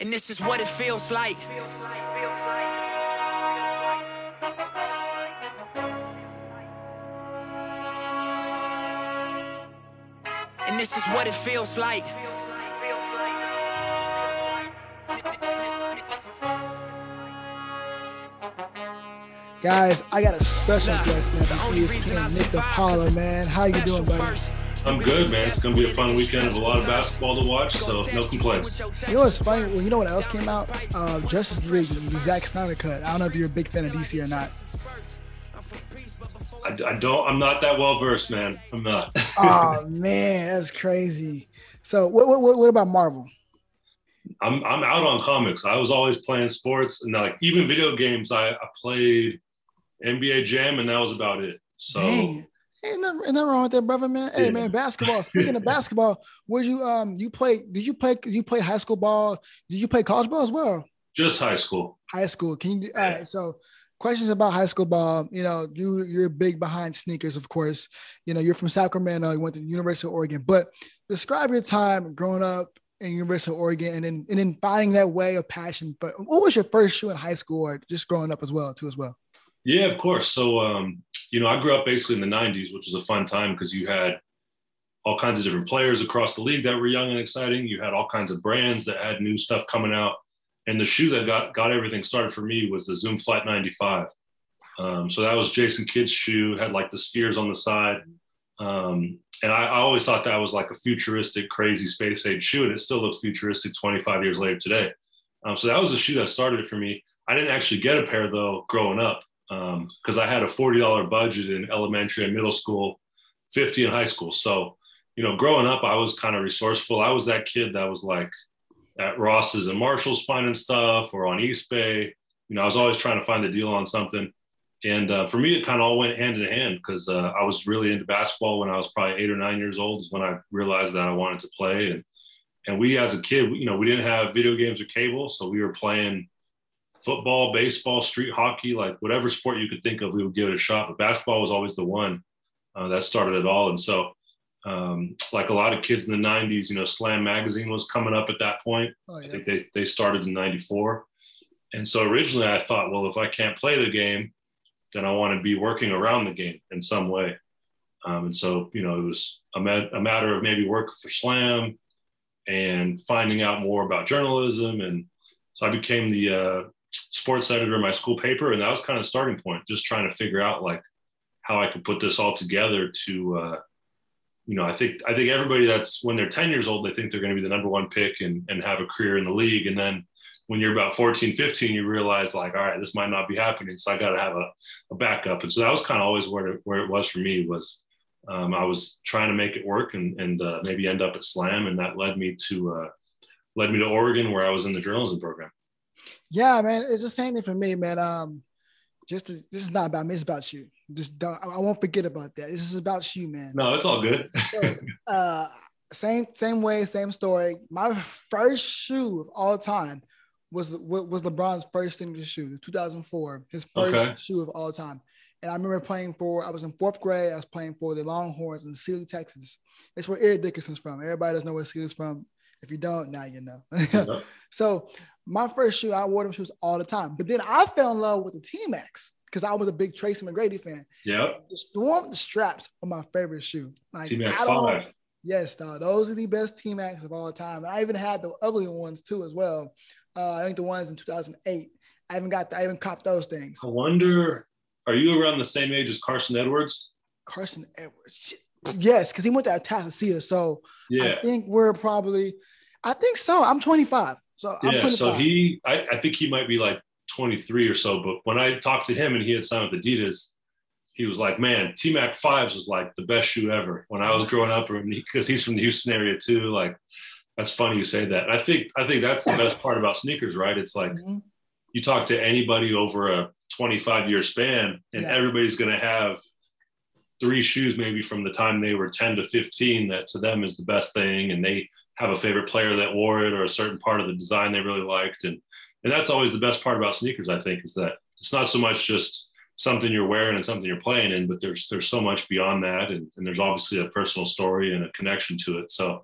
And this is what it feels like. And this is what it feels like. Guys, I got a special guest, man. ESPN, Nick DePaulo, man. How you doing, buddy? I'm good, man. It's going to be a fun weekend of a lot of basketball to watch, so no complaints. You know what's funny? Well, you know what else came out? Justice League, the Zack Snyder cut. I don't know if you're a big fan of DC or not. I'm not that well versed, man. I'm not. Oh, man, that's crazy. So what about Marvel? I'm out on comics. I was always playing sports and like even video games. I played NBA Jam and that was about it. So dang. Ain't nothing wrong with that, brother, man. Hey, yeah. Man, basketball. Speaking of basketball, where did you play high school ball? Did you play college ball as well? Just high school. High school. All right, so questions about high school ball. You know, you're big behind sneakers, of course. You know, you're from Sacramento. You went to the University of Oregon. But describe your time growing up in University of Oregon and then finding that way of passion. But what was your first shoe in high school or just growing up as well? Yeah, of course. So, you know, I grew up basically in the 90s, which was a fun time because you had all kinds of different players across the league that were young and exciting. You had all kinds of brands that had new stuff coming out. And the shoe that got everything started for me was the Zoom Flight 95. So that was Jason Kidd's shoe, had like the spheres on the side. And I always thought that was like a futuristic, crazy space age shoe. And it still looks futuristic 25 years later today. So that was the shoe that started it for me. I didn't actually get a pair though, growing up. Cause I had a $40 budget in elementary and middle school, $50 in high school. So, you know, growing up, I was kind of resourceful. I was that kid that was like at Ross's and Marshall's finding stuff or on East Bay. You know, I was always trying to find a deal on something. And for me, it kind of all went hand in hand because I was really into basketball when I was probably 8 or 9 years old is when I realized that I wanted to play. And we, as a kid, you know, we didn't have video games or cable. So we were playing football, baseball, street hockey, like whatever sport you could think of, we would give it a shot. But basketball was always the one that started it all. And so like a lot of kids in the 90s, you know, Slam magazine was coming up at that point. Oh, yeah. I think they started in 94. And so originally I thought, well, if I can't play the game, then I want to be working around the game in some way. And so, you know, it was a matter of maybe working for Slam and finding out more about journalism. And so I became the sports editor in my school paper. And that was kind of the starting point, just trying to figure out like how I could put this all together to, you know, I think everybody that's when they're 10 years old, they think they're going to be the number one pick and have a career in the league. And then when you're about 14, 15, you realize like, all right, this might not be happening. So I got to have a backup. And so that was kind of always where it was for me was I was trying to make it work and maybe end up at Slam. And that led me to Oregon where I was in the journalism program. Yeah, man. It's the same thing for me, man. This is not about me. It's about you. I won't forget about that. This is about you, man. No, it's all good. Same way, same story. My first shoe of all time was LeBron's first signature shoe, 2004, his first shoe of all time. And I remember I was in fourth grade. I was playing for the Longhorns in Sealy, Texas. It's where Eric Dickerson's from. Everybody doesn't know where Sealy's from. If you don't, now you know. Yeah. So my first shoe, I wore them shoes all the time. But then I fell in love with the T-Max because I was a big Tracy McGrady fan. Yeah. The straps were my favorite shoe. Like T-Max 5. Yes, dog. Those are the best T-Max of all time. And I even had the ugly ones too as well. I think the ones in 2008. I haven't copped those things. I wonder, are you around the same age as Carson Edwards? Carson Edwards, shit. Yes, because he went to Atascocita. So yeah. I think so. I'm 25. So I'm 25. So I think he might be like 23 or so. But when I talked to him and he had signed with Adidas, he was like, man, T-Mac fives was like the best shoe ever when I was growing up, because he's from the Houston area too. Like, that's funny you say that. I think that's the best part about sneakers, right? It's like you talk to anybody over a 25-year span and everybody's going to have three shoes maybe from the time they were 10 to 15 that to them is the best thing. And they have a favorite player that wore it or a certain part of the design they really liked. And that's always the best part about sneakers, I think, is that it's not so much just something you're wearing and something you're playing in, but there's so much beyond that. And there's obviously a personal story and a connection to it. So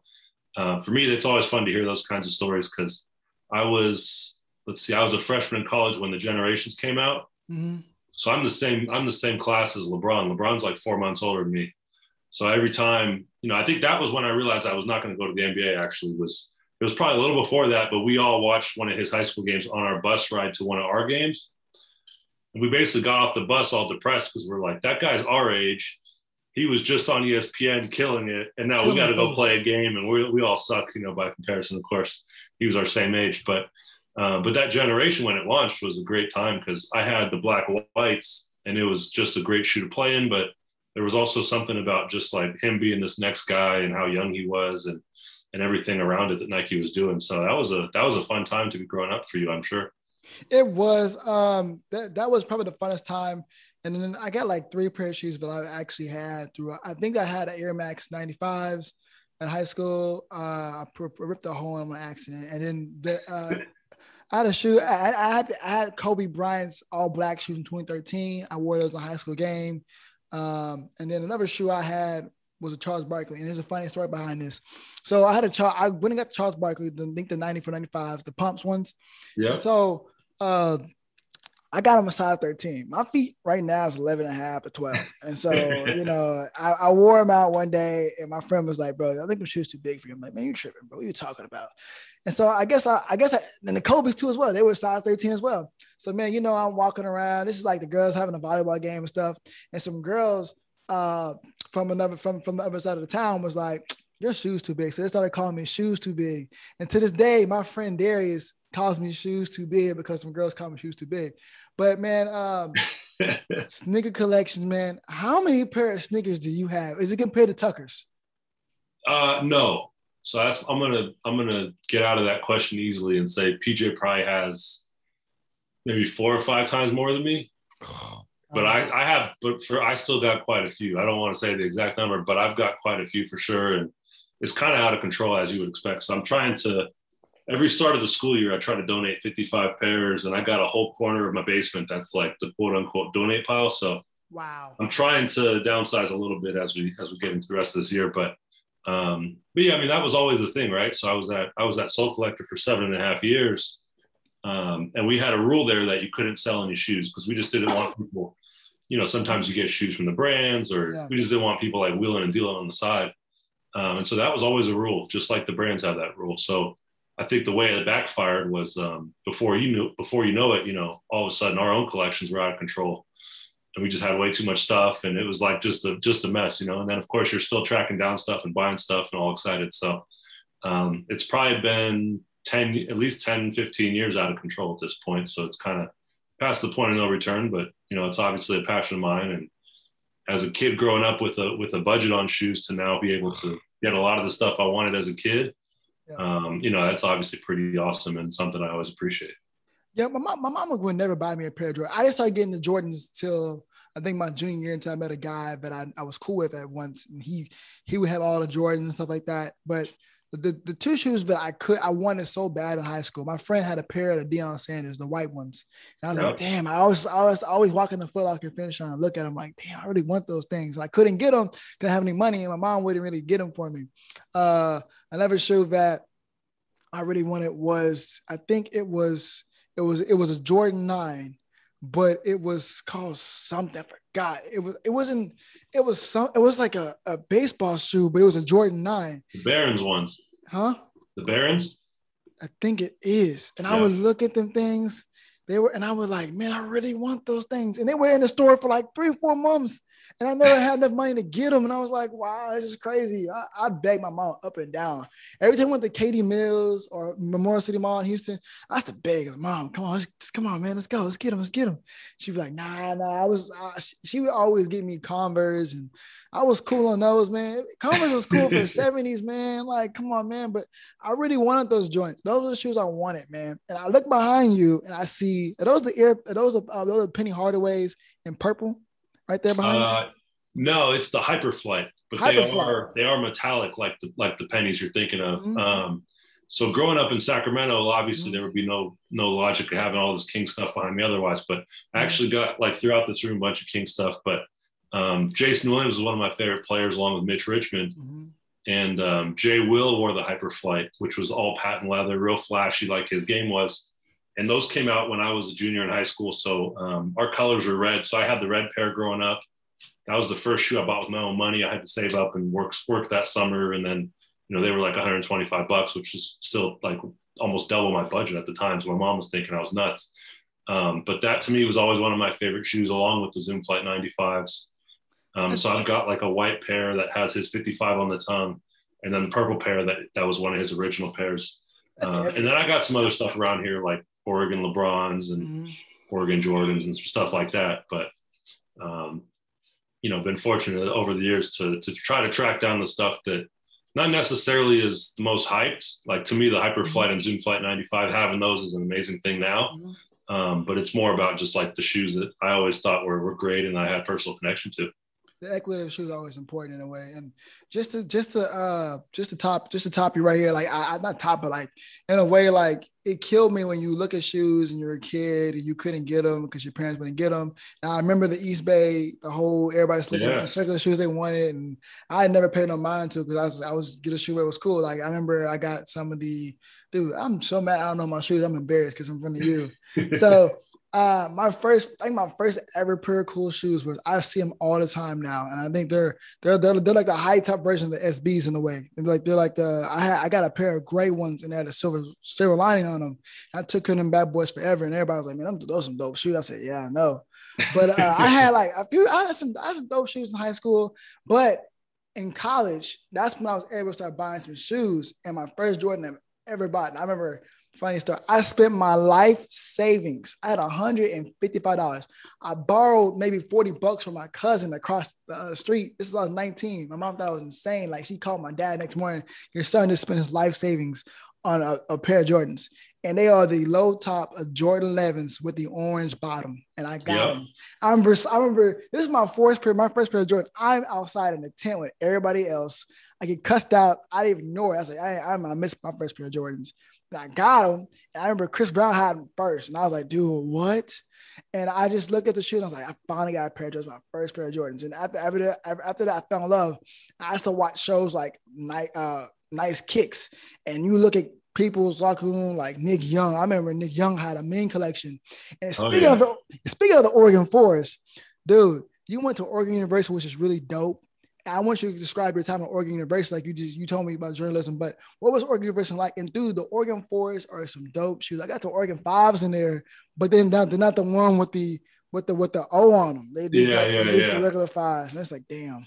for me, that's always fun to hear those kinds of stories because I was a freshman in college when the Generations came out. Mm-hmm. So I'm the same class as LeBron. LeBron's like 4 months older than me. So every time, I think that was when I realized I was not going to go to the NBA, actually. It was probably a little before that, but we all watched one of his high school games on our bus ride to one of our games. And we basically got off the bus all depressed because we're like, that guy's our age. He was just on ESPN killing it. And now we got to go play a game. And we all suck, by comparison, of course. He was our same age. But that generation, when it launched, was a great time because I had the black whites and it was just a great shoe to play in. But there was also something about just like him being this next guy and how young he was and everything around it that Nike was doing. So that was a fun time to be growing up for you, I'm sure. It was. That was probably the funnest time. And then I got like three pair of shoes that I actually had through. I think I had an Air Max 95s at high school. I ripped a hole in my accident. And then I had a shoe. I had Kobe Bryant's all black shoes in 2013. I wore those in a high school game. And then another shoe I had was a Charles Barkley. And there's a funny story behind this. So I went and got Charles Barkley, I think the 94, 95s, the pumps ones. Yeah. So I got him a size 13. My feet right now is 11 and a half or 12. And so, I wore him out one day and my friend was like, bro, I think the shoe's too big for you. I'm like, man, you're tripping, bro. What are you talking about? And so I guess and the Kobe's too as well. They were size 13 as well. So, man, I'm walking around. This is like the girls having a volleyball game and stuff. And some girls from the other side of the town was like, your shoe's too big. So they started calling me shoes too big. And to this day, my friend Darius calls me shoes too big because some girls call me shoes too big. But man, sneaker collection, man, how many pair of sneakers do you have? Is it compared to Tucker's? No. So I'm gonna get out of that question easily and say PJ probably has maybe 4 or 5 times more than me. But I still got quite a few. I don't want to say the exact number, but I've got quite a few for sure. And it's kind of out of control, as you would expect. So I'm trying to, every start of the school year, I try to donate 55 pairs. And I got a whole corner of my basement that's like the quote unquote donate pile. So wow, I'm trying to downsize a little bit as we get into the rest of this year. But yeah, I mean, that was always the thing, right? So I was that Soul Collector for 7.5 years. And we had a rule there that you couldn't sell any shoes because we just didn't want people, sometimes you get shoes from the brands or we just didn't want people like wheeling and dealing on the side. And so that was always a rule, just like the brands have that rule. So I think the way it backfired was before you know it, all of a sudden our own collections were out of control and we just had way too much stuff. And it was like just a mess, and then of course you're still tracking down stuff and buying stuff and all excited. So it's probably been 15 years out of control at this point. So it's kind of past the point of no return, but it's obviously a passion of mine. And as a kid growing up with a budget on shoes to now be able to get a lot of the stuff I wanted as a kid, that's obviously pretty awesome and something I always appreciate. Yeah. My mama would never buy me a pair of Jordans. I didn't start getting the Jordans till I think my junior year until I met a guy that I was cool with at once. And he would have all the Jordans and stuff like that. But the two shoes that I wanted so bad in high school. My friend had a pair of the Deion Sanders, the white ones. And I was like, damn, I always walk in the Foot Locker and finish on and look at them like, damn, I really want those things. And I couldn't get them because I didn't have any money and my mom wouldn't really get them for me. Another shoe that I really wanted was, I think it was a Jordan 9, but it was called something. I forgot. It was like a baseball shoe, but it was a Jordan 9. The Barons ones. Huh? The Barons? I think it is. And I would look at them things. I was like, man, I really want those things. And they were in the store for like 3 or 4 months. And I never had enough money to get them. And I was like, wow, this is crazy. I begged my mom up and down. Every time I went to Katie Mills or Memorial City Mall in Houston, I used to beg her, mom, come on, man, let's go. Let's get them. Let's get them. She'd be like, nah. She would always get me Converse. And I was cool on those, man. Converse was cool for the 70s, man. Like, come on, man. But I really wanted those joints. Those are the shoes I wanted, man. And I look behind you and I see, are those the Penny Hardaways in purple? Right there behind you? No, it's the Hyperflight, but they are metallic like the pennies you're thinking of. Mm-hmm. So growing up in Sacramento, obviously there would be no logic to having all this King stuff behind me otherwise. But I actually got like throughout this room a bunch of King stuff. But Jason Williams was one of my favorite players, along with Mitch Richmond. Mm-hmm. And Jay Will wore the Hyperflight, which was all patent leather, real flashy like his game was. And those came out when I was a junior in high school. So our colors are red. So I had the red pair growing up. That was the first shoe I bought with my own money. I had to save up and work that summer. And then, you know, they were like $125, which is still like almost double my budget at the time. So my mom was thinking I was nuts. But that to me was always one of my favorite shoes, along with the Zoom Flight 95s. So I've got like a white pair that has his 55 on the tongue, and then the purple pair that was one of his original pairs. And then I got some other stuff around here, like Oregon LeBrons and Oregon Jordans and some stuff like that. But, you know, been fortunate over the years to try to track down the stuff that not necessarily is the most hyped. Like to me, the Hyperflight and Zoom Flight 95, having those is an amazing thing now. But it's more about just like the shoes that I always thought were great and I had personal connection to. The equity of shoes is always important in a way, and just to top you right here, like I not top, but like in a way, like it killed me when you look at shoes and you're a kid and you couldn't get them because your parents wouldn't get them. Now I remember the East Bay, the whole everybody's looking at the circular shoes they wanted, and I had never paid no mind to because I was get a shoe where it was cool. Like I remember I got some of the dude. I'm so mad I don't know my shoes. I'm embarrassed because I'm from the U. So. My first ever pair of cool shoes was, I see them all the time now. And I think they're like the high top version of the SBs in a way. I got a pair of gray ones and they had a silver lining on them. I took them bad boys forever. And everybody was like, man, those are some dope shoes. I said, yeah, I know. But I had some dope shoes in high school, but in college, that's when I was able to start buying some shoes. And my first Jordan I ever bought, I remember, funny story, I spent my life savings. I had $155. I borrowed maybe $40 from my cousin across the street. This is when I was 19. My mom thought I was insane. Like she called my dad next morning, your son just spent his life savings on a pair of Jordans. And they are the low top of Jordan 11s with the orange bottom. And I got them. I remember this is my first pair of Jordan. I'm outside in the tent with everybody else. I get cussed out. I didn't even know it. I was like, I missed my first pair of Jordans. And I got him. And I remember Chris Brown had him first. And I was like, dude, what? And I just looked at the shoe and I was like, I finally got a pair of Jordans, my first pair of Jordans. And after that, I fell in love. I used to watch shows like Nice Kicks. And you look at people's locker room like Nick Young. I remember Nick Young had a mean collection. And speaking of the Oregon fours, dude, you went to Oregon University, which is really dope. I want you to describe your time at Oregon University, like you told me about journalism, but what was Oregon University like? And dude, the Oregon fours are some dope shoes. I got the Oregon fives in there, but then they're not the one with the O on them. They're just the regular fives. And it's like, damn.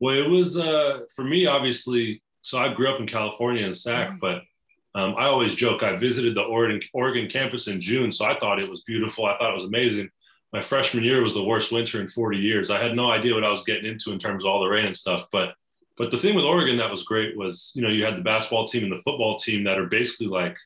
Well, it was for me, obviously. So I grew up in California in SAC, but I always joke I visited the Oregon campus in June, so I thought it was beautiful. I thought it was amazing. My freshman year was the worst winter in 40 years. I had no idea what I was getting into in terms of all the rain and stuff. But the thing with Oregon that was great was, you know, you had the basketball team and the football team that are basically like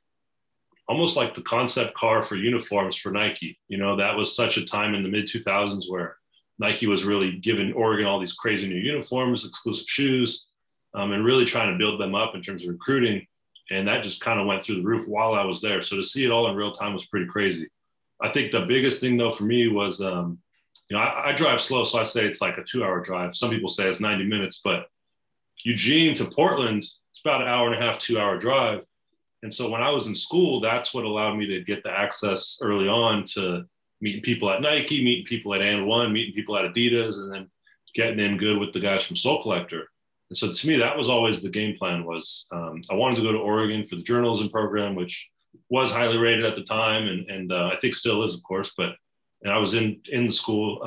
almost like the concept car for uniforms for Nike. You know, that was such a time in the mid-2000s where Nike was really giving Oregon all these crazy new uniforms, exclusive shoes, and really trying to build them up in terms of recruiting. And that just kind of went through the roof while I was there. So to see it all in real time was pretty crazy. I think the biggest thing, though, for me was, you know, I drive slow, so I say it's like a 2-hour drive. Some people say it's 90 minutes, but Eugene to Portland, it's about an hour and a half, 2-hour drive. And so when I was in school, that's what allowed me to get the access early on to meeting people at Nike, meeting people at And One, meeting people at Adidas, and then getting in good with the guys from Soul Collector. And so to me, that was always the game plan was I wanted to go to Oregon for the journalism program, which was highly rated at the time, and I think still is, of course. And I was in the school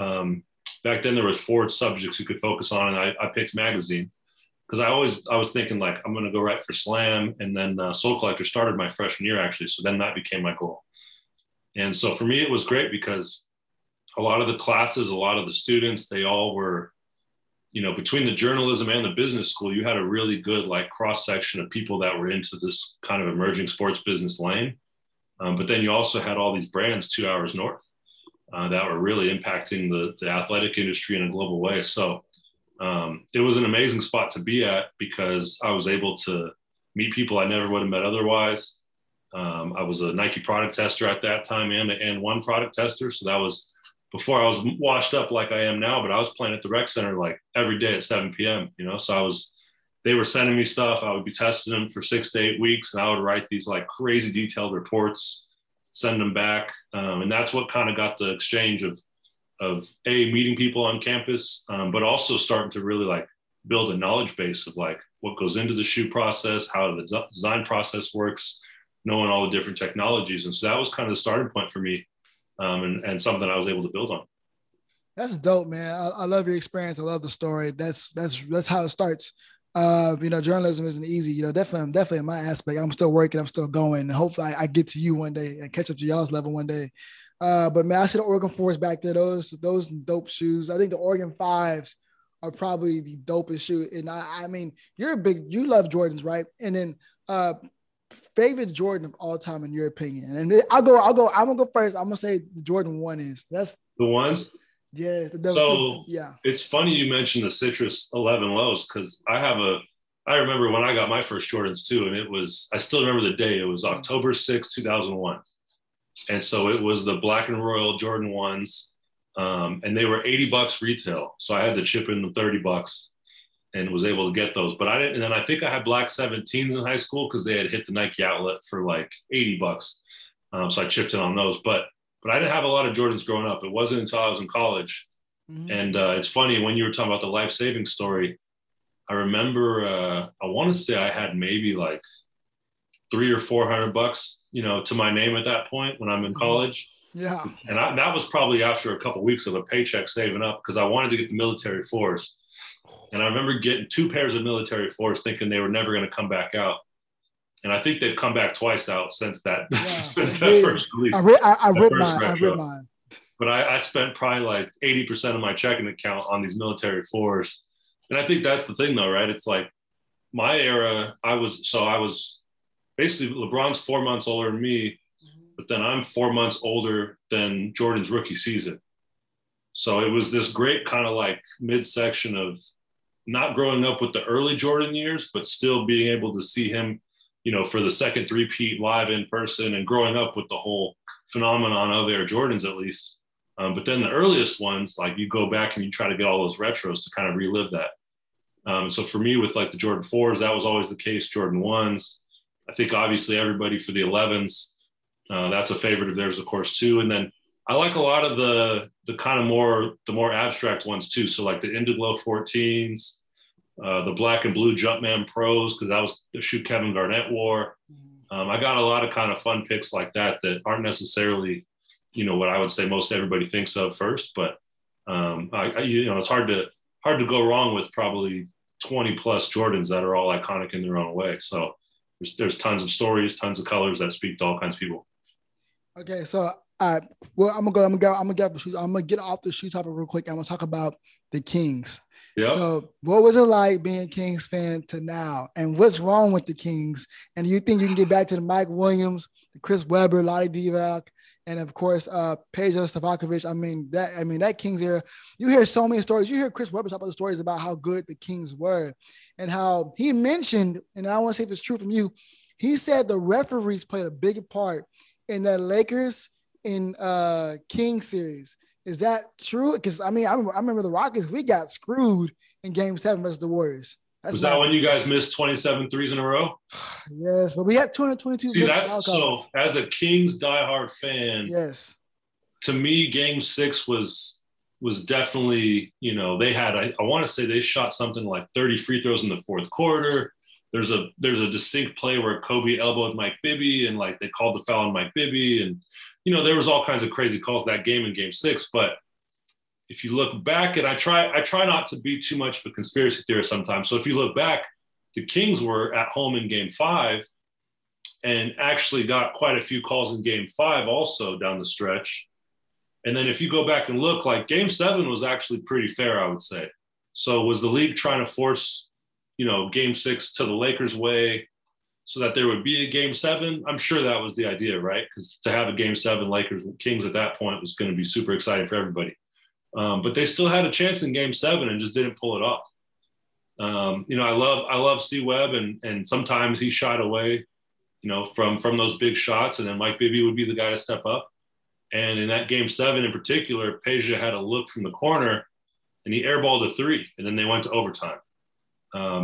back then. There was 4 subjects you could focus on, and I picked magazine because I was thinking like I'm going to go write for Slam, and then Soul Collector started my freshman year actually. So then that became my goal. And so for me, it was great because a lot of the classes, a lot of the students, they all were, you know, between the journalism and the business school, you had a really good like cross section of people that were into this kind of emerging sports business lane. But then you also had all these brands 2 hours north that were really impacting the athletic industry in a global way. So it was an amazing spot to be at because I was able to meet people I never would have met otherwise. I was a Nike product tester at that time and an And One product tester. So that was before I was washed up like I am now, but I was playing at the rec center like every day at 7 p.m., you know, so I was they were sending me stuff. I would be testing them for 6 to 8 weeks, and I would write these like crazy detailed reports, send them back. And that's what kind of got the exchange of A, meeting people on campus, but also starting to really like build a knowledge base of like what goes into the shoe process, how the design process works, knowing all the different technologies. And so that was kind of the starting point for me, and something I was able to build on. That's dope, man. I love your experience. I love the story. That's how it starts. You know, journalism isn't easy. You know, definitely in my aspect, I'm still working. I'm still going. And hopefully I get to you one day and catch up to y'all's level one day. But man, I see the Oregon fours back there. Those dope shoes. I think the Oregon fives are probably the dopest shoe. And I mean, you love Jordans, right? And then favorite Jordan of all time in your opinion. And I'm gonna go first. I'm gonna say the Jordan 1 is. That's the ones. Yeah. It's funny you mentioned the Citrus 11 lows, because I remember when I got my first Jordans too, and I still remember the day. It was October 6, 2001. And so it was the black and royal Jordan 1s, and they were $80 retail. So I had to chip in the $30 and was able to get those. But I didn't. And then I think I had black 17s in high school because they had hit the Nike outlet for like $80. So I chipped in on those. But I didn't have a lot of Jordans growing up. It wasn't until I was in college. Mm-hmm. And it's funny, when you were talking about the life-saving story, I remember, I want to say I had maybe like $300 or $400, you know, to my name at that point when I'm in college. Yeah. And that was probably after a couple of weeks of a paycheck saving up, because I wanted to get the military fours. And I remember getting 2 pairs of military fours thinking they were never going to come back out. And I think they've come back twice out since that, yeah. Since that first release. I ripped mine. But I spent probably like 80% of my checking account on these military fours. And I think that's the thing though, right? It's like my era, I was basically LeBron's 4 months older than me, but then I'm 4 months older than Jordan's rookie season. So it was this great kind of like midsection of not growing up with the early Jordan years, but still being able to see him, you know, for the second three-peat live in person, and growing up with the whole phenomenon of Air Jordans, at least. But then the earliest ones, like you go back and you try to get all those retros to kind of relive that. So for me, with like the Jordan 4s, that was always the case. Jordan 1s, I think obviously everybody for the 11s, that's a favorite of theirs, of course, too. And then I like a lot of the kind of more abstract ones too. So like the Indiglo 14s, the black and blue Jumpman Pros, because that was the shoe Kevin Garnett wore. I got a lot of kind of fun picks like that aren't necessarily, you know, what I would say most everybody thinks of first, but you know, it's hard to go wrong with probably 20 plus Jordans that are all iconic in their own way. So there's tons of stories, tons of colors that speak to all kinds of people. Okay, so I'm gonna get off the shoe topic real quick. I'm gonna talk about the Kings. Yep. So what was it like being Kings fan to now, and what's wrong with the Kings? And do you think you can get back to the Mike Williams, the Chris Webber, Lottie Divac, and of course, Pedro Stavakovic? I mean, that Kings era, you hear so many stories. You hear Chris Webber talk about the stories about how good the Kings were, and how he mentioned, and I want to see if it's true from you, he said the referees played a big part in that Lakers and Kings series. Is that true? Because, I mean, I remember the Rockets, we got screwed in Game 7 versus the Warriors. Was that when you guys missed 27 threes in a row? Yes, but we had 222. See, so as a Kings diehard fan, yes, to me, Game 6 was definitely, you know, they had, I want to say they shot something like 30 free throws in the fourth quarter. There's a distinct play where Kobe elbowed Mike Bibby, and like they called the foul on Mike Bibby, and you know, there was all kinds of crazy calls that game in Game 6, but if you look back, and I try not to be too much of a conspiracy theorist sometimes. So if you look back, the Kings were at home in Game 5 and actually got quite a few calls in Game 5 also down the stretch. And then if you go back and look, like Game 7 was actually pretty fair, I would say. So was the league trying to force, you know, Game 6 to the Lakers' way, so that there would be a Game 7. I'm sure that was the idea, right? Because to have a Game 7 Lakers Kings at that point was going to be super exciting for everybody. But they still had a chance in Game 7 and just didn't pull it off. You know, I love C Webb, and sometimes he shied away, you know, from those big shots. And then Mike Bibby would be the guy to step up. And in that Game 7 in particular, Peja had a look from the corner and he airballed a 3, and then they went to overtime.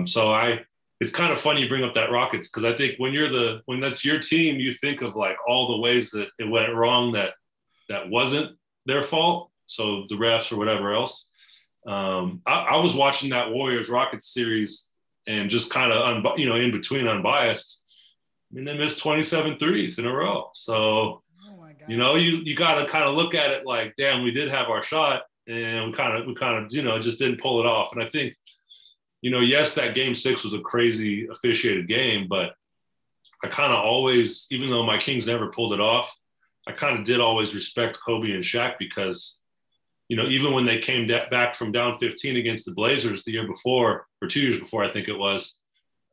So I it's kind of funny you bring up that Rockets, because I think when you're the, when that's your team, you think of like all the ways that it went wrong that wasn't their fault. So the refs or whatever else. I was watching that Warriors Rockets series and just kind of, in between unbiased. I mean, they missed 27 threes in a row. So, you got to kind of look at it like, damn, we did have our shot and we kind of, just didn't pull it off. And I think, yes, that Game 6 was a crazy officiated game, but I kind of always, even though my Kings never pulled it off, I kind of did always respect Kobe and Shaq because, even when they came back from down 15 against the Blazers the year before, or 2 years before, I think it was,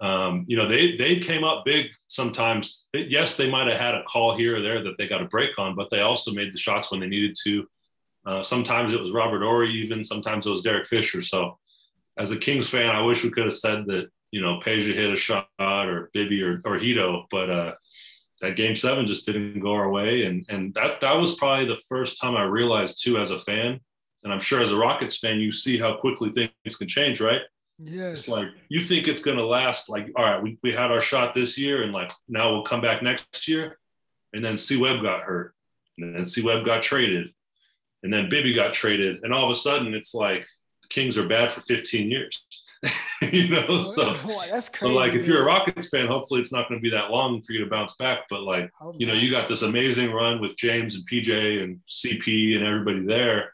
they came up big sometimes. Yes, they might have had a call here or there that they got a break on, but they also made the shots when they needed to. Sometimes it was Robert Ory even, sometimes it was Derek Fisher. So as a Kings fan, I wish we could have said that, Peja hit a shot or Bibby or Hito, but that Game 7 just didn't go our way. And that was probably the first time I realized too, as a fan, and I'm sure as a Rockets fan, you see how quickly things can change, right? Yes. It's like, you think it's going to last, like, all right, we had our shot this year and like, now we'll come back next year. And then C-Web got hurt, and then C-Web got traded, and then Bibby got traded. And all of a sudden it's like, Kings are bad for 15 years, so that's crazy. So like, if you're a Rockets fan, hopefully it's not going to be that long for you to bounce back, but like, you got this amazing run with James and PJ and CP and everybody there.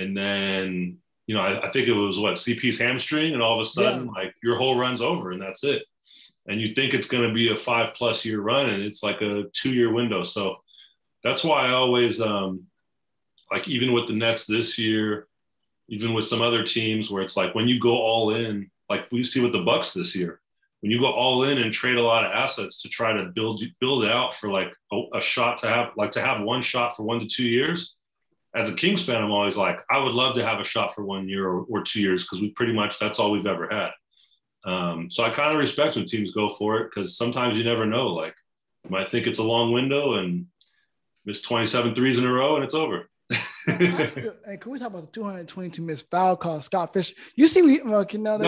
And then, I think it was CP's hamstring, and all of a sudden, like, your whole run's over and that's it. And you think it's going to be a 5+ year run, and it's like a 2-year window. So that's why I always, like, even with the Nets this year, even with some other teams where it's like, when you go all in, like we see with the Bucks this year, when you go all in and trade a lot of assets to try to build it out for like a shot to have one shot for 1 to 2 years. As a Kings fan, I'm always like, I would love to have a shot for 1 year or 2 years, because we pretty much, that's all we've ever had. So I kind of respect when teams go for it, because sometimes you never know, like, you might think it's a long window and miss 27 threes in a row and it's over. Can we talk about the 222 missed foul calls? Scott Fisher. You see, I didn't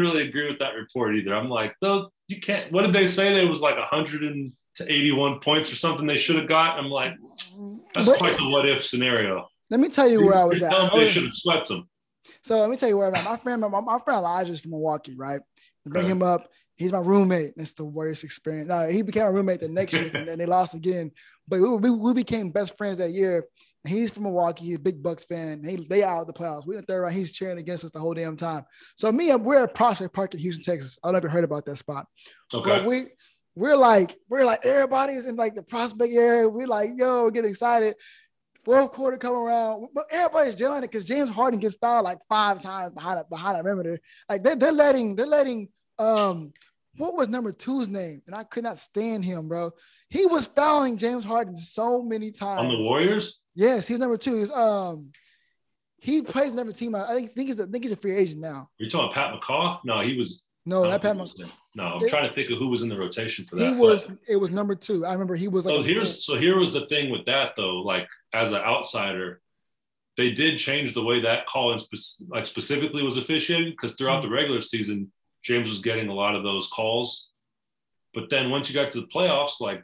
really agree with that report either. I'm like, no, you can't. What did they say? It was like 181 points or something they should have got. I'm like, quite the what if scenario. Let me tell you where I was at. They should have swept them. So let me tell you where I'm at. My friend Elijah is from Milwaukee, right? I bring him up. He's my roommate. It's the worst experience. He became a roommate the next year, and they lost again. But we became best friends that year. And he's from Milwaukee. He's a big Bucks fan. They out of the playoffs. We're in the third round. He's cheering against us the whole damn time. So we're at Prospect Park in Houston, Texas. I never heard about that spot. Okay. But we're like everybody's in like the Prospect area. We're like, yo, get excited. Fourth quarter come around, but everybody's dealing it because James Harden gets fouled like 5 times behind a perimeter. Like they're letting. What was number 2's name? And I could not stand him, bro. He was fouling James Harden so many times. On the Warriors? Yes, he was number 2. He plays another team. I think he's a free agent now. You're talking Pat McCaw? No, he was. No, not Pat McCaw. No, I'm trying to think of who was in the rotation for that. It was number 2. I remember he was like. So here was the thing with that though. Like, as an outsider, they did change the way that call in specifically was officiated, because throughout the regular season, James was getting a lot of those calls. But then once you got to the playoffs, like,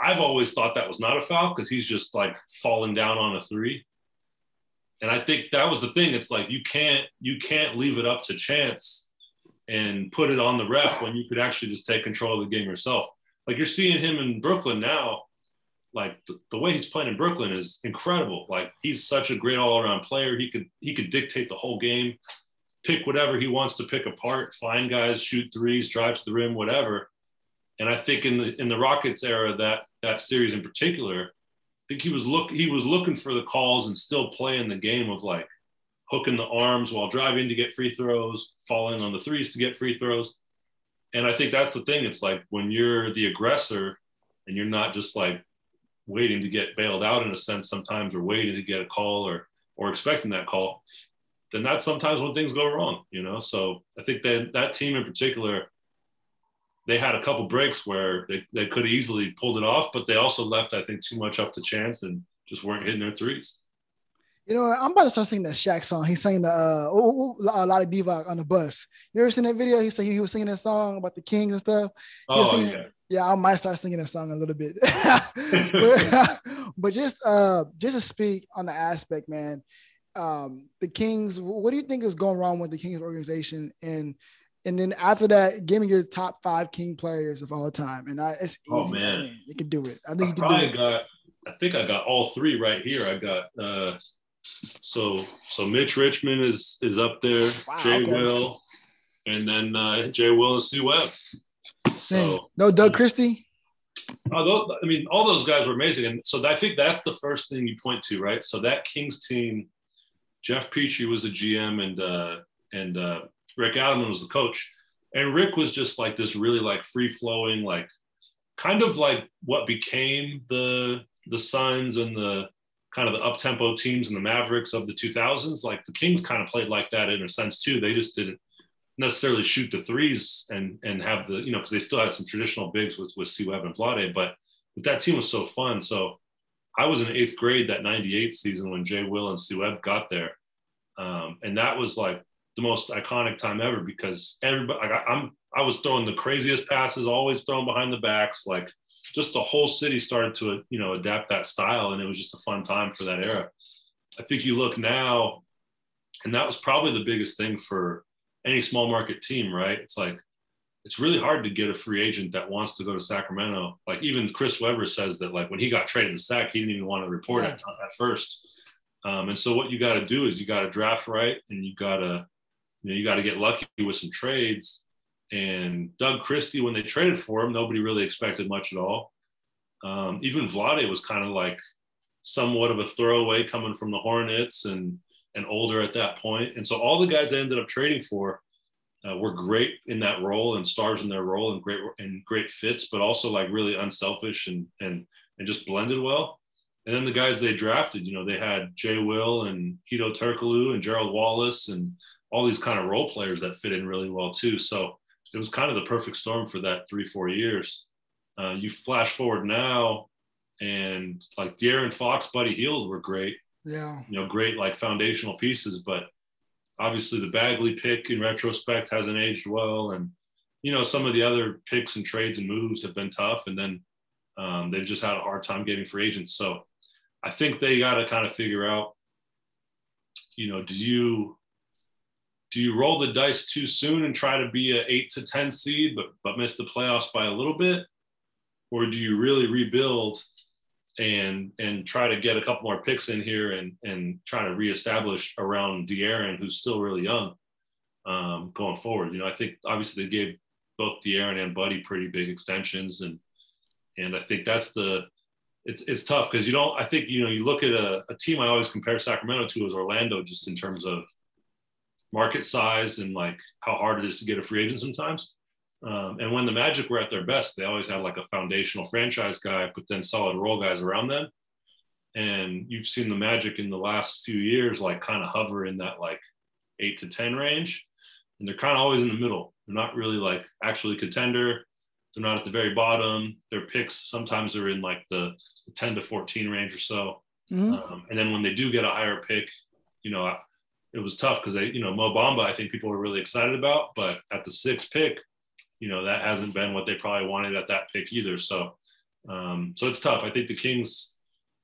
I've always thought that was not a foul, because he's just like falling down on a three. And I think that was the thing. It's like, you can't leave it up to chance and put it on the ref when you could actually just take control of the game yourself. Like, you're seeing him in Brooklyn now. Like, the way he's playing in Brooklyn is incredible. Like, he's such a great all-around player. He could dictate the whole game. Pick whatever he wants to pick apart, find guys, shoot threes, drive to the rim, whatever. And I think in the Rockets era, that series in particular, I think he was looking for the calls and still playing the game of like hooking the arms while driving to get free throws, falling on the threes to get free throws. And I think that's the thing. It's like, when you're the aggressor and you're not just like waiting to get bailed out in a sense sometimes, or waiting to get a call or expecting that call, then that's sometimes when things go wrong, So I think that team in particular, they had a couple breaks where they could have easily pulled it off, but they also left, I think, too much up to chance and just weren't hitting their threes. You know what? I'm about to start singing that Shaq song. He sang the a lot of Divock on the bus. You ever seen that video? He said he was singing that song about the Kings and stuff. Yeah, I might start singing that song a little bit. But just to speak on the aspect, man, the Kings, what do you think is going wrong with the Kings organization? And then after that, give me your top five King players of all time. And it's easy. Oh, man. You can do it. I think I got all three right here. I got so Mitch Richmond is up there. Wow, Will, and then Jay Will and C. Webb. So, no Doug Christie? All those guys were amazing. And so I think that's the first thing you point to, right? So that Kings team, Jeff Petrie was the GM and Rick Adelman was the coach. And Rick was just like this really like free-flowing, like kind of like what became the Suns and the kind of the up-tempo teams and the Mavericks of the 2000s. Like the Kings kind of played like that in a sense too. They just didn't necessarily shoot the threes and have the, you know, because they still had some traditional bigs with C. Webb and Vlade, but that team was so fun. So I was in eighth grade that 98 season when Jay Will and C. Webb got there. And that was like the most iconic time ever because everybody, I was throwing the craziest passes, always thrown behind the backs, like just the whole city started to, you know, adapt that style. And it was just a fun time for that era. I think you look now, and that was probably the biggest thing for any small market team, right? It's like, it's really hard to get a free agent that wants to go to Sacramento. Like even Chris Webber says that like when he got traded to SAC, he didn't even want to report at first. And so what you got to do is you got to draft right. And you got to get lucky with some trades. And Doug Christie, when they traded for him, nobody really expected much at all. Even Vlade was kind of like somewhat of a throwaway coming from the Hornets and older at that point. And so all the guys they ended up trading for were great in that role and stars in their role and great fits, but also like really unselfish and just blended well. And then the guys they drafted, you know, they had Jay Will and Hedo Turkoglu and Gerald Wallace and all these kind of role players that fit in really well too. So it was kind of the perfect storm for that 3-4 years. You flash forward now and like De'Aaron Fox, Buddy Hield were great. Yeah, you know, great like foundational pieces, but obviously the Bagley pick in retrospect hasn't aged well, and you know some of the other picks and trades and moves have been tough, and then they've just had a hard time getting free agents. So I think they got to kind of figure out, you know, do you roll the dice too soon and try to be an 8 to 10 seed, but miss the playoffs by a little bit, or do you really rebuild? And try to get a couple more picks in here and try to reestablish around De'Aaron, who's still really young going forward. You know, I think obviously they gave both De'Aaron and Buddy pretty big extensions, and I think that's it's tough because you don't. I think you know you look at a team I always compare Sacramento to is Orlando, just in terms of market size and like how hard it is to get a free agent sometimes. And when the Magic were at their best, they always had like a foundational franchise guy, but then solid role guys around them. And you've seen the Magic in the last few years, like kind of hover in that like 8 to 10 range. And they're kind of always in the middle. They're not really like actually contender. They're not at the very bottom. Their picks sometimes are in like the 10 to 14 range or so. Mm-hmm. And then when they do get a higher pick, you know, it was tough because they, you know, Mo Bamba, I think people were really excited about, but at the 6th pick, you know, that hasn't been what they probably wanted at that pick either. So, so it's tough. I think the Kings,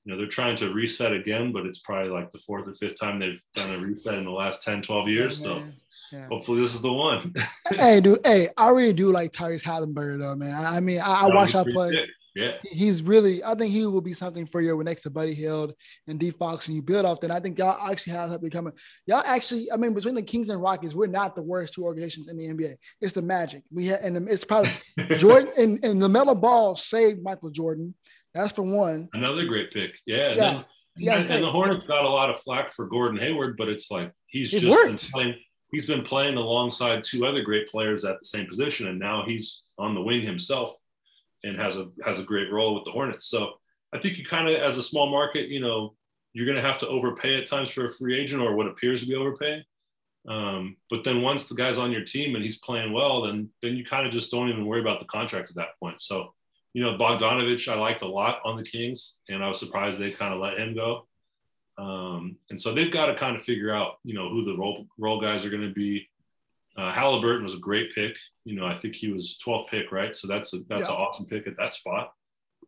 you know, they're trying to reset again, but it's probably like the 4th or 5th time they've done a reset in the last 10, 12 years. Yeah, so yeah. Hopefully this is the one. Hey, dude. Hey, I really do like Tyrese Halliburton though, man. I mean, I watch that play. Sick. Yeah, he's really. I think he will be something for you next to Buddy Hield and D Fox, and you build off that. I think y'all actually have something coming. Y'all actually, I mean, between the Kings and Rockets, we're not the worst two organizations in the NBA. It's the Magic. We have, and it's probably Jordan and LaMelo Ball saved Michael Jordan. That's for one. Another great pick. Yeah. Yeah. And the Hornets got a lot of flack for Gordon Hayward, but it's like he's been playing alongside two other great players at the same position, and now he's on the wing himself. And has a great role with the Hornets. So I think you kind of, as a small market, you know, you're going to have to overpay at times for a free agent or what appears to be overpaying. But then once the guy's on your team and he's playing well, then you kind of just don't even worry about the contract at that point. So, you know, Bogdanovich, I liked a lot on the Kings, and I was surprised they kind of let him go. And so they've got to kind of figure out, you know, who the role guys are going to be. Halliburton was a great pick. You know, I think he was 12th pick, right? So that's an awesome pick at that spot.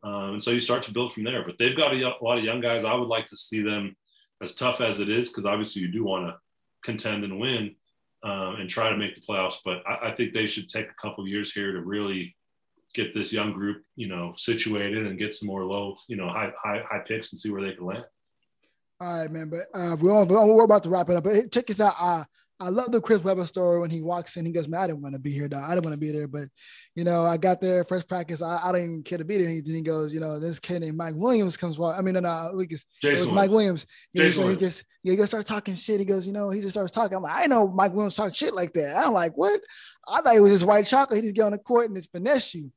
And so you start to build from there. But they've got a lot of young guys. I would like to see them, as tough as it is, because obviously you do want to contend and win and try to make the playoffs. But I think they should take a couple of years here to really get this young group, you know, situated and get some more low, you know, high picks and see where they can land. All right, man. But we're about to wrap it up. But hey, check this out. I love the Chris Webber story when he walks in. He goes, man, I didn't want to be here, dog. I didn't want to be there. But, you know, I got there first practice. I didn't even care to be there. And then he goes, you know, this kid named Mike Williams comes walking. I mean, Jason Williams. Mike Williams. He just starts talking shit. He goes, you know, he just starts talking. I'm like, I know Mike Williams talk shit like that. I'm like, what? I thought it was just white chocolate. He just get on the court and it's finesse you.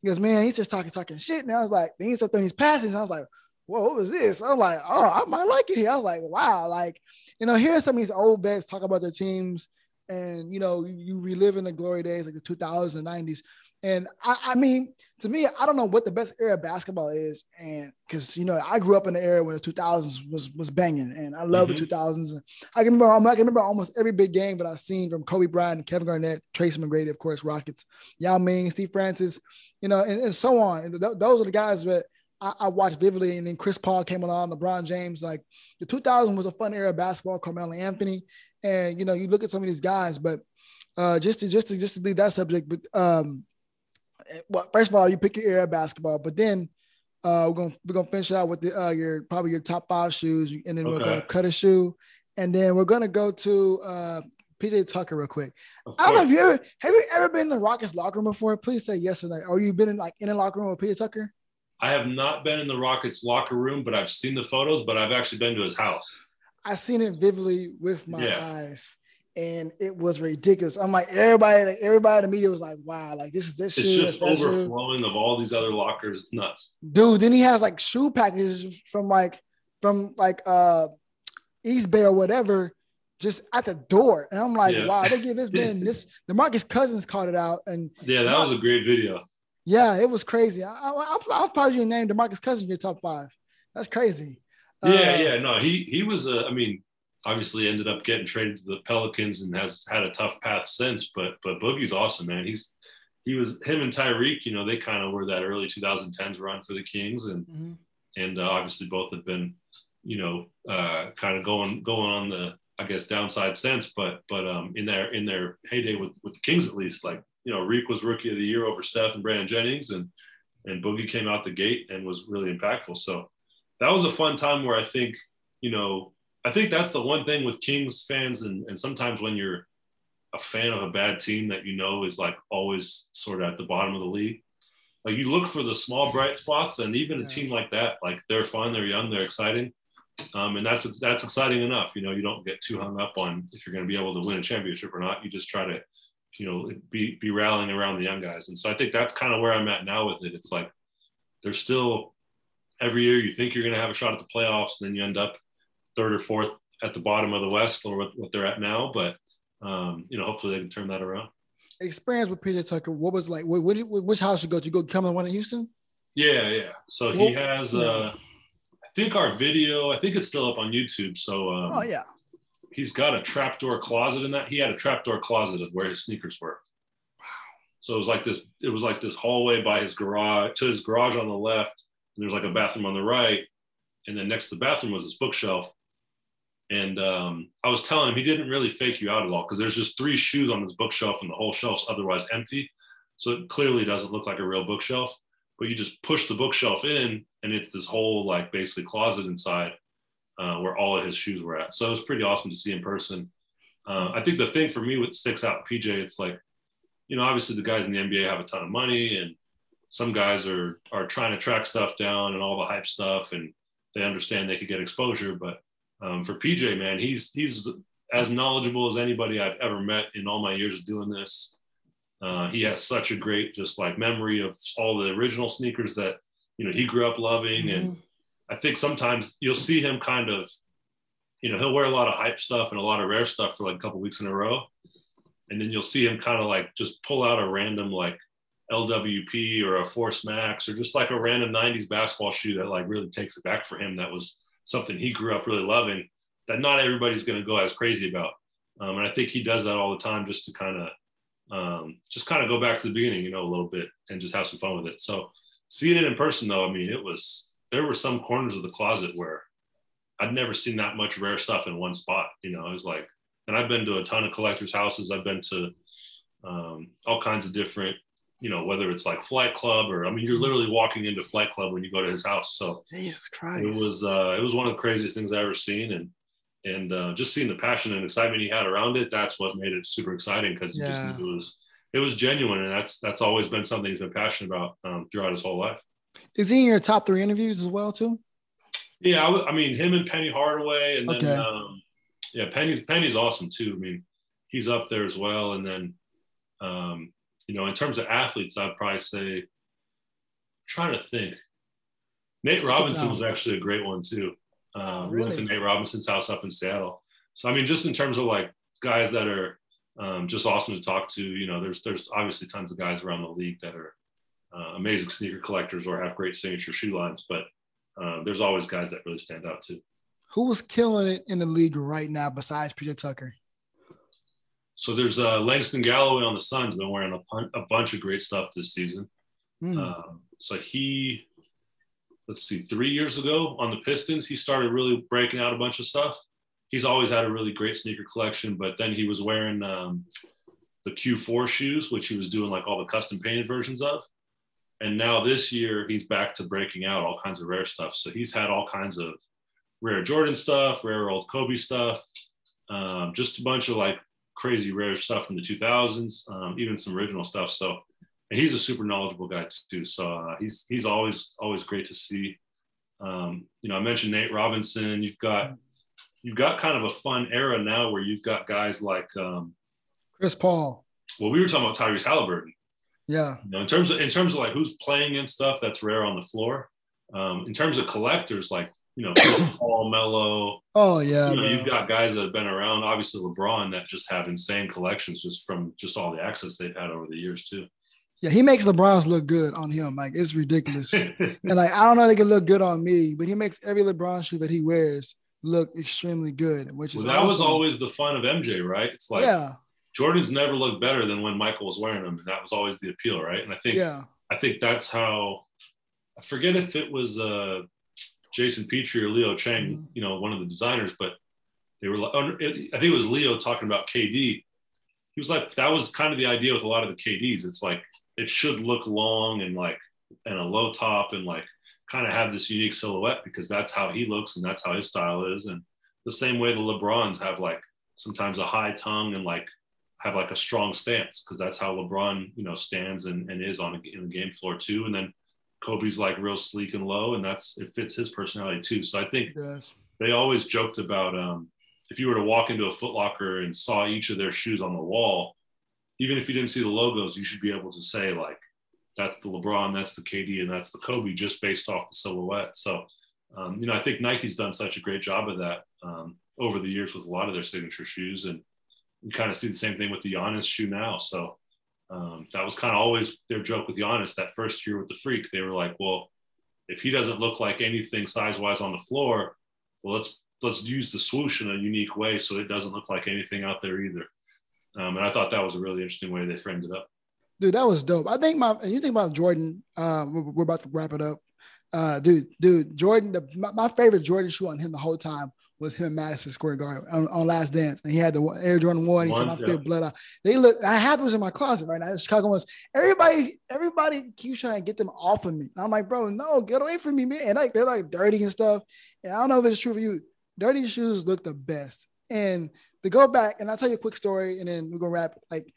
He goes, man, he's just talking shit. And I was like, then he started throwing these passes. And I was like, whoa, what was this? I'm like, oh, I might like it here. I was like, wow, like, you know, here's some of these old vets talk about their teams and, you know, you relive in the glory days like the 2000s and 90s. And I mean, to me, I don't know what the best era of basketball is. And because, you know, I grew up in the era where the 2000s was banging and I love the 2000s. And I can remember almost every big game that I've seen from Kobe Bryant and Kevin Garnett, Tracy McGrady, of course, Rockets, Yao Ming, Steve Francis, you know, and so on. And those are the guys that I watched vividly, and then Chris Paul came along, LeBron James. Like the 2000 was a fun era of basketball, Carmelo Anthony, and you know you look at some of these guys. But just to leave that subject, but well, first of all, you pick your era of basketball, but then we're gonna finish it out with your top five shoes, and then we're gonna cut a shoe, and then we're gonna go to PJ Tucker real quick. I don't know if you ever been in the Rockets locker room before. Please say yes or no. Or you've been in a locker room with PJ Tucker? I have not been in the Rockets locker room, but I've seen the photos, but I've actually been to his house. I seen it vividly with my eyes and it was ridiculous. I'm like, everybody in the media was like, wow, like this shoe. It's just overflowing of all these other lockers. It's nuts. Dude, then he has like shoe packages from East Bay or whatever, just at the door. And I'm like, wow, they give this man this. DeMarcus Cousins called it out. And yeah, that was a great video. Yeah, it was crazy. I'll probably name DeMarcus Cousins your top five. That's crazy. No, he was obviously ended up getting traded to the Pelicans and has had a tough path since. But Boogie's awesome, man. Him and Tyreek. You know, they kind of were that early 2010s run for the Kings, and obviously both have been, you know, kind of going on the, I guess, downside since. But in their heyday with the Kings, at least, like, you know, Reek was rookie of the year over Steph and Brandon Jennings, and Boogie came out the gate and was really impactful. So that was a fun time where I think, you know, I think that's the one thing with Kings fans. And sometimes when you're a fan of a bad team that, you know, is like always sort of at the bottom of the league, like you look for the small bright spots, and even a team like that, like they're fun, they're young, they're exciting. And that's exciting enough. You know, you don't get too hung up on if you're going to be able to win a championship or not. You just try to, you know, be rallying around the young guys. And so I think that's kind of where I'm at now with it. It's like, there's still every year you think you're going to have a shot at the playoffs, and then you end up third or fourth at the bottom of the West, or what they're at now. But, you know, hopefully they can turn that around. Experience with PJ Tucker. What was like, which house you go to? You go come to one in Houston? Yeah. So he has, I think our video, I think it's still up on YouTube. So, he's got a trapdoor closet in that. He had a trapdoor closet of where his sneakers were. Wow. So it was like this hallway by his garage to his garage on the left. And there's like a bathroom on the right. And then next to the bathroom was his bookshelf. And I was telling him, he didn't really fake you out at all, because there's just three shoes on his bookshelf and the whole shelf's otherwise empty. So it clearly doesn't look like a real bookshelf, but you just push the bookshelf in and it's this whole like basically closet inside. Where all of his shoes were at. So it was pretty awesome to see in person. I think the thing for me, what sticks out PJ, it's like, you know, obviously the guys in the NBA have a ton of money, and some guys are trying to track stuff down and all the hype stuff, and they understand they could get exposure. But for PJ, man, he's as knowledgeable as anybody I've ever met in all my years of doing this. He has such a great, just like memory of all the original sneakers that, you know, he grew up loving. And I think sometimes you'll see him kind of, you know, he'll wear a lot of hype stuff and a lot of rare stuff for like a couple of weeks in a row. And then you'll see him kind of like just pull out a random like LWP or a Force Max, or just like a random 90s basketball shoe that like really takes it back for him. That was something he grew up really loving that not everybody's going to go as crazy about. And I think he does that all the time just to kind of go back to the beginning, you know, a little bit and just have some fun with it. So seeing it in person though, I mean, there were some corners of the closet where I'd never seen that much rare stuff in one spot. You know, I was like, and I've been to a ton of collectors' houses. I've been to all kinds of different, you know, whether it's like Flight Club or, I mean, you're literally walking into Flight Club when you go to his house. So Jesus Christ, it was one of the craziest things I ever seen. And just seeing the passion and excitement he had around it, that's what made it super exciting, because just it was genuine. And that's always been something he's been passionate about throughout his whole life. Is he in your top three interviews as well too? Yeah, I mean, him and Penny Hardaway, and then Penny's awesome too. I mean, he's up there as well. And then you know, in terms of athletes, I'd probably say, I'm trying to think, Nate Robinson was actually a great one too. Really? We went to Nate Robinson's house up in Seattle. So, I mean, just in terms of like guys that are just awesome to talk to, you know, there's obviously tons of guys around the league that are amazing sneaker collectors or have great signature shoe lines, but there's always guys that really stand out too. Who was killing it in the league right now besides PJ Tucker? So there's Langston Galloway on the Suns, been wearing a bunch of great stuff this season. So he, 3 years ago on the Pistons, he started really breaking out a bunch of stuff. He's always had a really great sneaker collection, but then he was wearing the Q4 shoes, which he was doing like all the custom painted versions of. And now this year he's back to breaking out all kinds of rare stuff. So he's had all kinds of rare Jordan stuff, rare old Kobe stuff, just a bunch of like crazy rare stuff from the 2000s, even some original stuff. So, and he's a super knowledgeable guy too. So he's always great to see. You know, I mentioned Nate Robinson. You've got kind of a fun era now where you've got guys like Chris Paul. Well, we were talking about Tyrese Halliburton. Yeah. You know, in terms of like who's playing and stuff, that's rare on the floor. In terms of collectors, like, you know, Paul, Melo. Oh yeah. You know, you've got guys that have been around, obviously LeBron, that just have insane collections just from just all the access they've had over the years too. Yeah, he makes LeBrons look good on him. Like, it's ridiculous. And like, I don't know if they can look good on me, but he makes every LeBron shoe that he wears look extremely good, which is awesome. Was always the fun of MJ, right? It's like, Jordan's never looked better than when Michael was wearing them. And that was always the appeal, right? And I think that's how, I forget if it was Jason Petrie or Leo Chang, you know, one of the designers, but they were like, I think it was Leo talking about KD. He was like, that was kind of the idea with a lot of the KDs. It's like, it should look long and like, and a low top and like kind of have this unique silhouette, because that's how he looks and that's how his style is. And the same way the LeBrons have like sometimes a high tongue and like have like a strong stance, because that's how LeBron, you know, stands and is in the game floor too. And then Kobe's like real sleek and low, and it fits his personality too. So I think they always joked about if you were to walk into a Foot Locker and saw each of their shoes on the wall, even if you didn't see the logos, you should be able to say like, that's the LeBron, that's the KD, and that's the Kobe, just based off the silhouette. So, you know, I think Nike's done such a great job of that over the years with a lot of their signature shoes. And you kind of see the same thing with the Giannis shoe now. So that was kind of always their joke with Giannis that first year with the Freak. They were like, well, if he doesn't look like anything size-wise on the floor, well, let's use the swoosh in a unique way so it doesn't look like anything out there either. And I thought that was a really interesting way they framed it up. Dude, that was dope. I think you think about Jordan, we're about to wrap it up. Dude, Jordan, my favorite Jordan shoe on him the whole time was him Madison Square Garden on Last Dance. And he had the Air Jordan 1. He said, I feel blood out. They look, I have those in my closet right now. The Chicago ones. Everybody keeps trying to get them off of me. And I'm like, bro, no, get away from me, man. And like, they're like dirty and stuff. And I don't know if it's true for you. Dirty shoes look the best. And to go back, and I'll tell you a quick story, and then we're going to wrap. Like,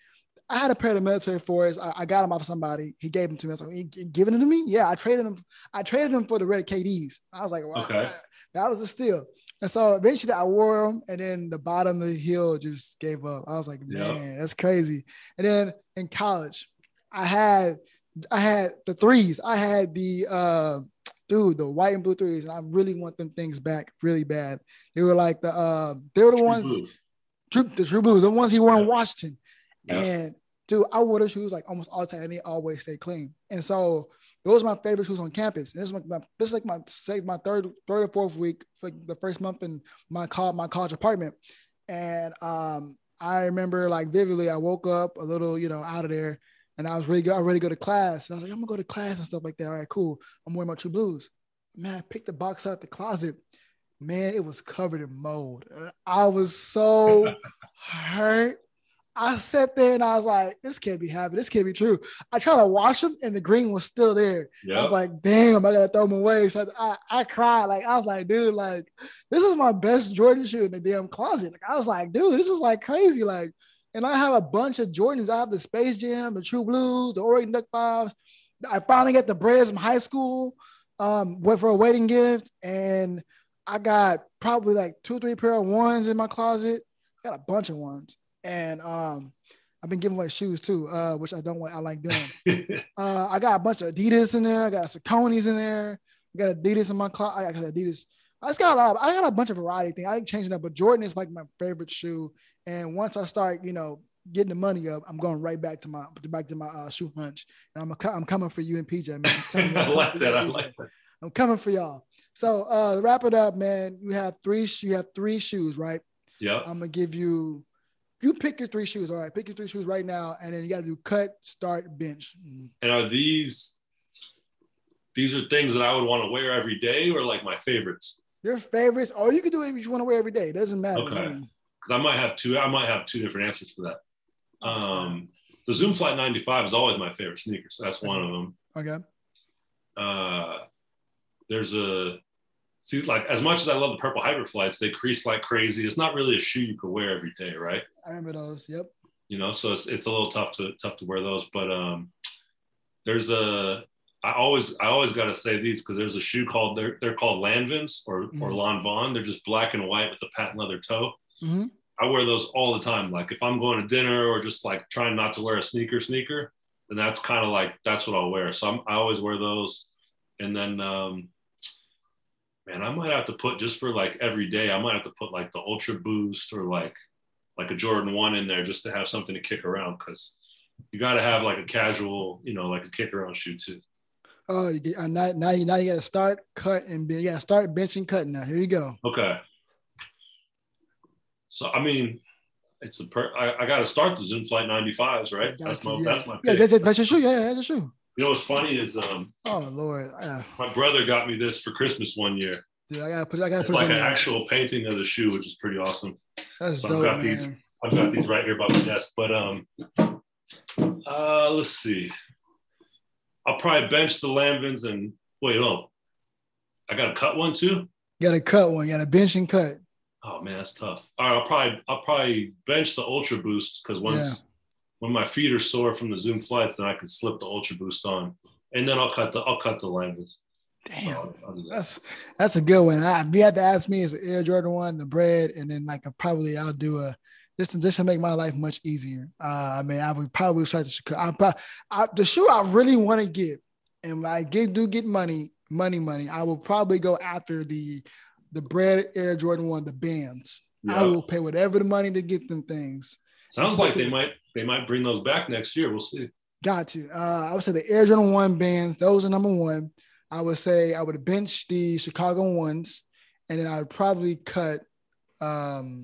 I had a pair of military fours. I got them off somebody. He gave them to me. I was like, you giving them to me? Yeah, I traded them for the red KDs. I was like, wow, that was a steal. And so eventually I wore them, and then the bottom of the heel just gave up. I was like, man, that's crazy. And then in college, I had the threes. I had the the white and blue threes, and I really want them things back really bad. They were like the ones blue. The true blues, the ones he wore in Washington. Yeah. And dude, I wore the shoes like almost all the time, and they always stay clean. And so Those are my favorite shoes on campus. And this is like my third or fourth week, like the first month in my college apartment. And I remember like vividly, I woke up a little, out of there, and I was ready to go to class. And I was like, I'm gonna go to class and stuff like that. All right, cool. I'm wearing my True Blues. Man, I picked the box out the closet. Man, it was covered in mold. I was so hurt. I sat there and I was like, this can't be happening. This can't be true. I tried to wash them and the green was still there. Yep. I was like, damn, I got to throw them away. So I cried. Like, I was like, dude, like, this is my best Jordan shoe in the damn closet. Like, I was like, dude, this is like crazy. Like, and I have a bunch of Jordans. I have the Space Jam, the True Blues, the Oregon fives. I finally got the Breads from high school, went for a wedding gift. And I got probably like 2 or 3 pair of ones in my closet. I got a bunch of ones. And I've been giving away shoes too, which I don't want. I like doing. I got a bunch of Adidas in there. I got Saucony's in there. I got Adidas in my closet. I got Adidas. I just got I got a bunch of variety things. I ain't changing up, but Jordan is like my favorite shoe. And once I start, getting the money up, I'm going right back to my shoe hunch. And I'm coming for you and PJ, man. I like that. I like that. I'm coming for y'all. So to wrap it up, man. You have three shoes, right? Yeah. I'm gonna give you. You pick your three shoes. All right, pick your three shoes right now, and then you got to do cut, start, bench. And are these are things that I would want to wear every day, or like my favorites? Your favorites, or you can do it if you want to wear every day. It doesn't matter. Okay, because I might have two different answers for that. The Zoom Flight 95 is always my favorite sneakers. So that's one of them. Okay. As much as I love the purple Hyperflights, they crease like crazy. It's not really a shoe you could wear every day, right? I remember those. Yep. So it's a little tough to wear those, but I always got to say these because there's a shoe called they're called Lanvins or Lanvin. They're just black and white with a patent leather toe. Mm-hmm. I wear those all the time. Like if I'm going to dinner or just like trying not to wear a sneaker, then that's kind of like that's what I'll wear. So I always wear those, and then. Man, I might have to put just for like every day. I might have to put like the Ultra Boost or like a Jordan 1 in there just to have something to kick around because you got to have like a casual, like a kick around shoe too. Oh, now you got to start, cut, and bench. You got to start, bench, and cut now. Here you go. Okay. So I mean, it's I got to start the Zoom Flight 95s, right? That's my pick. Yeah, that's your shoe. Yeah, that's your shoe. You know what's funny is oh Lord, my brother got me this for Christmas one year. Dude, I gotta put like an actual painting of the shoe, which is pretty awesome. That's so dope, I've got these right here by my desk. But let's see. I'll probably bench the Lanvins and I gotta cut one too. You gotta cut one. You gotta bench and cut. Oh man, that's tough. All right, I'll probably bench the Ultra Boost because once. Yeah. When my feet are sore from the Zoom flights, then I can slip the Ultra Boost on, and then I'll cut the Lanvins. Damn, so that's a good one. If you had to ask me, is the Air Jordan 1, the Bread, and then I'll do a just to make my life much easier. I mean, I would probably try to. The shoe I really want to get, and when I get money, I will probably go after the Bread Air Jordan 1, the bands. Yeah. I will pay whatever the money to get them things. Sounds like they might bring those back next year. We'll see. Got to. I would say the Air Jordan 1 bands, those are number one. I would say I would bench the Chicago ones, and then I would probably cut. I'd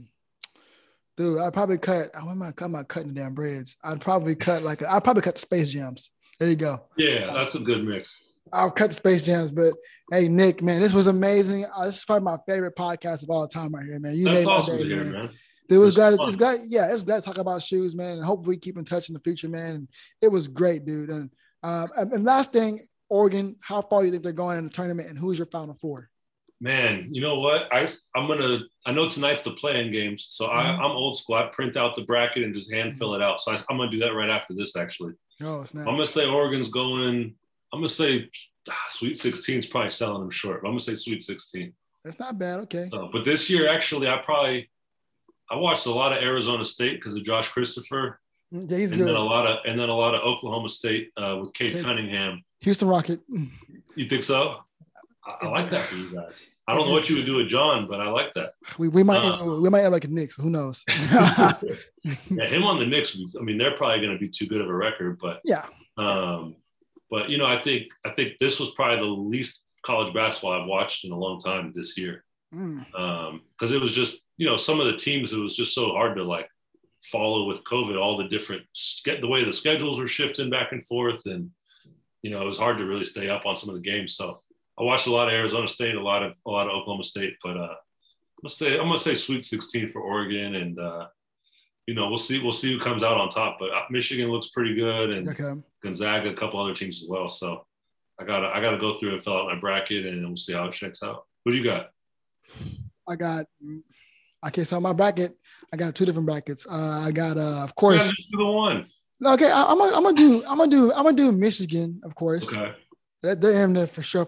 probably cut. I'm not cutting the damn Breads. I'd probably cut the Space Jams. There you go. Yeah, that's a good mix. I'll cut the Space Jams, but hey, Nick, man, this was amazing. This is probably my favorite podcast of all time right here, man. That's awesome to hear, man. It's glad to talk about shoes, man. And hopefully keep in touch in the future, man. It was great, dude. And last thing, Oregon, how far you think they're going in the tournament, and who's your Final Four? Man, you know what? I know tonight's the play-in games, so I'm old school. I print out the bracket and just hand-fill it out. So I'm going to do that right after this, actually. Oh, it's nice. I'm going to say Oregon's going – I'm going to say Sweet 16's probably selling them short. But I'm going to say Sweet 16. That's not bad. Okay. So, but this year, actually, I watched a lot of Arizona State because of Josh Christopher, and then a lot of Oklahoma State with Cade Cunningham. Houston Rocket. You think so? I like that for you guys. I don't know what you would do with John, but I like that. We might have like a Knicks. Who knows? Yeah, him on the Knicks. I mean, they're probably going to be too good of a record, but yeah. But, you know, I think this was probably the least college basketball I've watched in a long time this year. Because it was just, you know, some of the teams, it was just so hard to like follow with COVID, all the different, the way the schedules were shifting back and forth. And, you know, it was hard to really stay up on some of the games. So I watched a lot of Arizona State, a lot of Oklahoma State, but I'm gonna say Sweet 16 for Oregon, and you know, we'll see who comes out on top. But Michigan looks pretty good, and okay. Gonzaga, a couple other teams as well. So I gotta go through and fill out my bracket, and we'll see how it shakes out. Who do you got? So my bracket, I got two different brackets. I got of course. Yeah, just do the one. Okay, I'm gonna do Michigan, of course. Okay. They're in there for sure.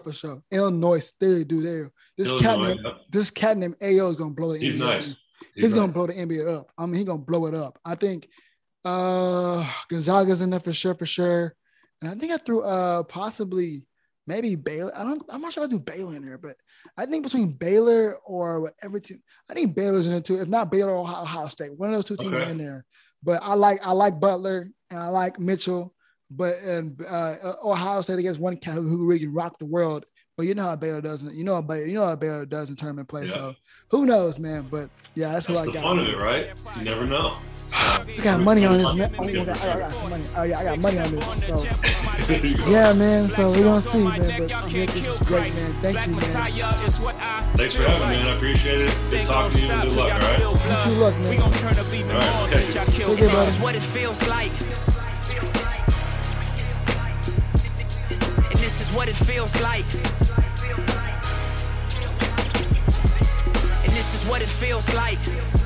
Illinois, they do there. This cat named AO is gonna blow the NBA. He's nice. He's gonna blow the NBA up. I mean, he's gonna blow it up. I think Gonzaga's in there for sure. And I think I threw maybe Baylor. I'm not sure if I do Baylor in there, but I think between Baylor or whatever team, I think Baylor's in there too. If not Baylor or Ohio State, one of those two teams are in there. But I like Butler and I like Mitchell. But Ohio State against one cat who really rocked the world. But you know how Baylor doesn't. You know how Baylor does in tournament play. Yeah. So who knows, man? But yeah, that's what I got. Fun of it, right? You never know. I got money on this, man. I got some money. Oh yeah, I got money on this. So yeah, man. So we're gonna see, man. But this is great, man. Thank you, man. Thanks for having me, man. I appreciate it. Good talking to you. Good luck, all right? Good luck, man. All right, thank you. That's what it feels like. What it feels like, and this is what it feels like.